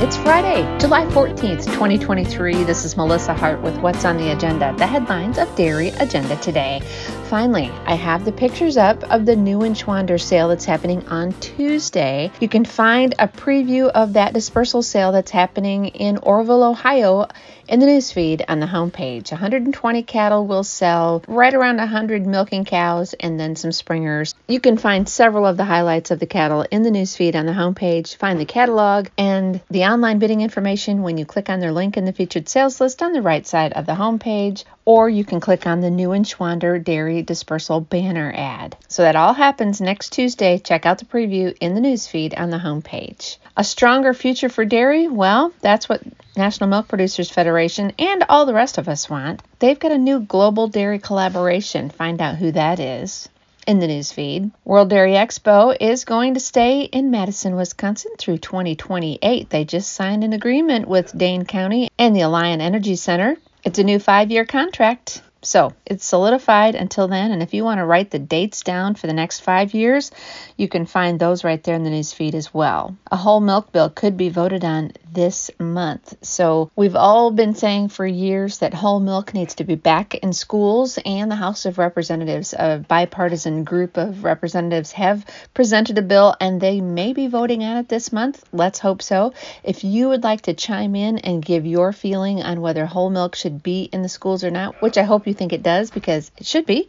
It's Friday, July 14th, 2023. This is Melissa Hart with What's on the Agenda, the headlines of Dairy Agenda today. Finally, I have the pictures up of the Neuenschwander sale that's happening on Tuesday. You can find a preview of that dispersal sale that's happening in Oroville, Ohio in the newsfeed on the homepage. 120 cattle will sell, right around 100 milking cows, and then some springers. You can find several of the highlights of the cattle in the newsfeed on the homepage. Find the catalog and the online bidding information when you click on their link in the featured sales list on the right side of the homepage, or you can click on the Neuenschwander Dairy Dispersal banner ad. So that all happens next Tuesday. Check out the preview in the newsfeed on the homepage. A stronger future for dairy? Well, that's what National Milk Producers Federation and all the rest of us want. They've got a new Global Dairy Collaboration. Find out who that is in the newsfeed. World Dairy Expo is going to stay in Madison, Wisconsin through 2028. They just signed an agreement with Dane County and the Alliant Energy Center. It's a new 5-year contract, so it's solidified until then. And if you want to write the dates down for the next 5 years, you can find those right there in the newsfeed as well. A whole milk bill could be voted on this month. So we've all been saying for years that whole milk needs to be back in schools, and the House of Representatives, a bipartisan group of representatives, have presented a bill, and they may be voting on it this month. Let's hope so. If you would like to chime in and give your feeling on whether whole milk should be in the schools or not, which I hope you think it does, because it should be,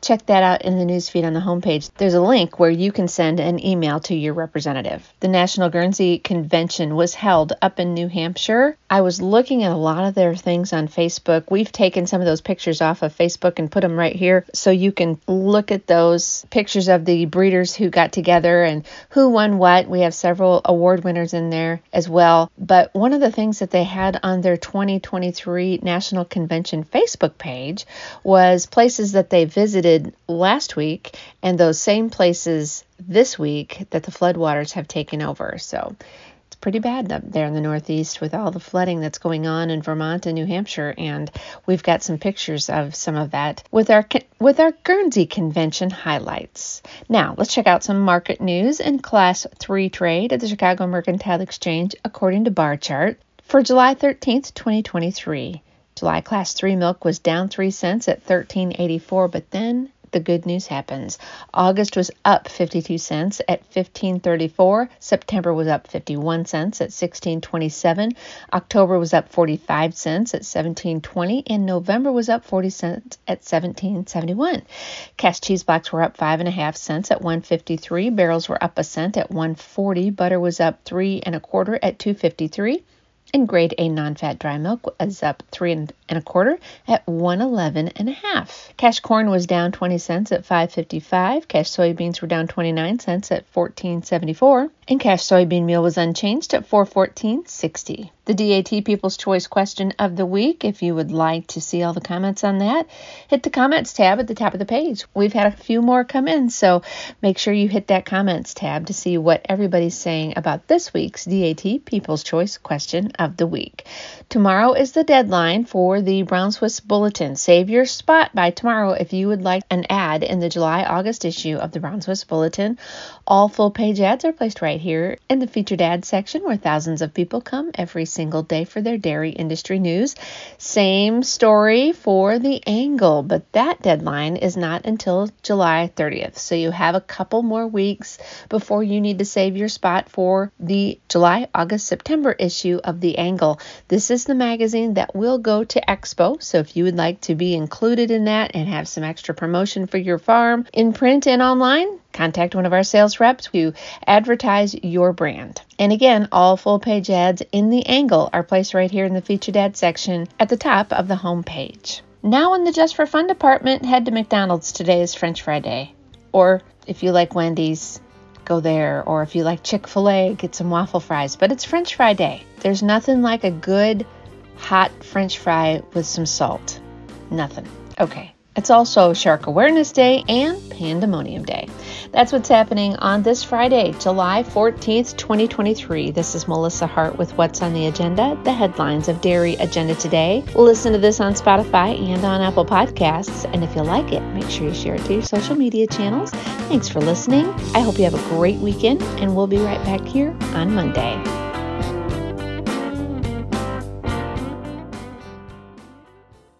check that out in the newsfeed on the homepage. There's a link where you can send an email to your representative. The National Guernsey Convention was held up in New Hampshire. I was looking at a lot of their things on Facebook. We've taken some of those pictures off of Facebook and put them right here, so you can look at those pictures of the breeders who got together and who won what. We have several award winners in there as well. But one of the things that they had on their 2023 National Convention Facebook page was places that they visited last week and those same places this week that the floodwaters have taken over. So it's pretty bad up there in the Northeast with all the flooding that's going on in Vermont and New Hampshire, and we've got some pictures of some of that with our Guernsey Convention highlights. Now, let's check out some market news in Class 3 trade at the Chicago Mercantile Exchange according to Bar Chart for July 13th, 2023. July Class 3 milk was down 3 cents at $13.84, but then the good news happens. August was up 52 cents at $15.34. September was up 51 cents at $16.27. October was up 45 cents at $17.20. And November was up 40 cents at $17.71. Cash cheese blocks were up 5.5 cents at $1.53. Barrels were up a cent at $1.40. Butter was up 3 1/4 at $2.53. And grade A non-fat dry milk is up 3 1/4 at $1.11 1/2. Cash corn was down 20 cents at $5.55. Cash soybeans were down 29 cents at $14.74. And cash soybean meal was unchanged at $4.14.60. The DAT People's Choice Question of the Week. If you would like to see all the comments on that, hit the comments tab at the top of the page. We've had a few more come in, so make sure you hit that comments tab to see what everybody's saying about this week's DAT People's Choice Question of the Week. Tomorrow is the deadline for the Brown Swiss Bulletin. Save your spot by tomorrow if you would like an ad in the July-August issue of the Brown Swiss Bulletin. All full-page ads are placed right here in the featured ad section, where thousands of people come every single day for their dairy industry news. Same story for The Angle, but that deadline is not until July 30th. So you have a couple more weeks before you need to save your spot for the July, August, September issue of The Angle. This is the magazine that will go to Expo. So if you would like to be included in that and have some extra promotion for your farm in print and online, contact one of our sales reps to advertise your brand. And again, all full-page ads in The Angle are placed right here in the featured ad section at the top of the homepage. Now in the Just for Fun department, head to McDonald's. Today is French Fry Day. Or if you like Wendy's, go there. Or if you like Chick-fil-A, get some waffle fries. But it's French Fry Day. There's nothing like a good, hot French fry with some salt. Nothing. Okay. It's also Shark Awareness Day and Pandemonium Day. That's what's happening on this Friday, July 14th, 2023. This is Melissa Hart with What's on the Agenda, the headlines of Dairy Agenda today. Listen to this on Spotify and on Apple Podcasts. And if you like it, make sure you share it to your social media channels. Thanks for listening. I hope you have a great weekend, and we'll be right back here on Monday.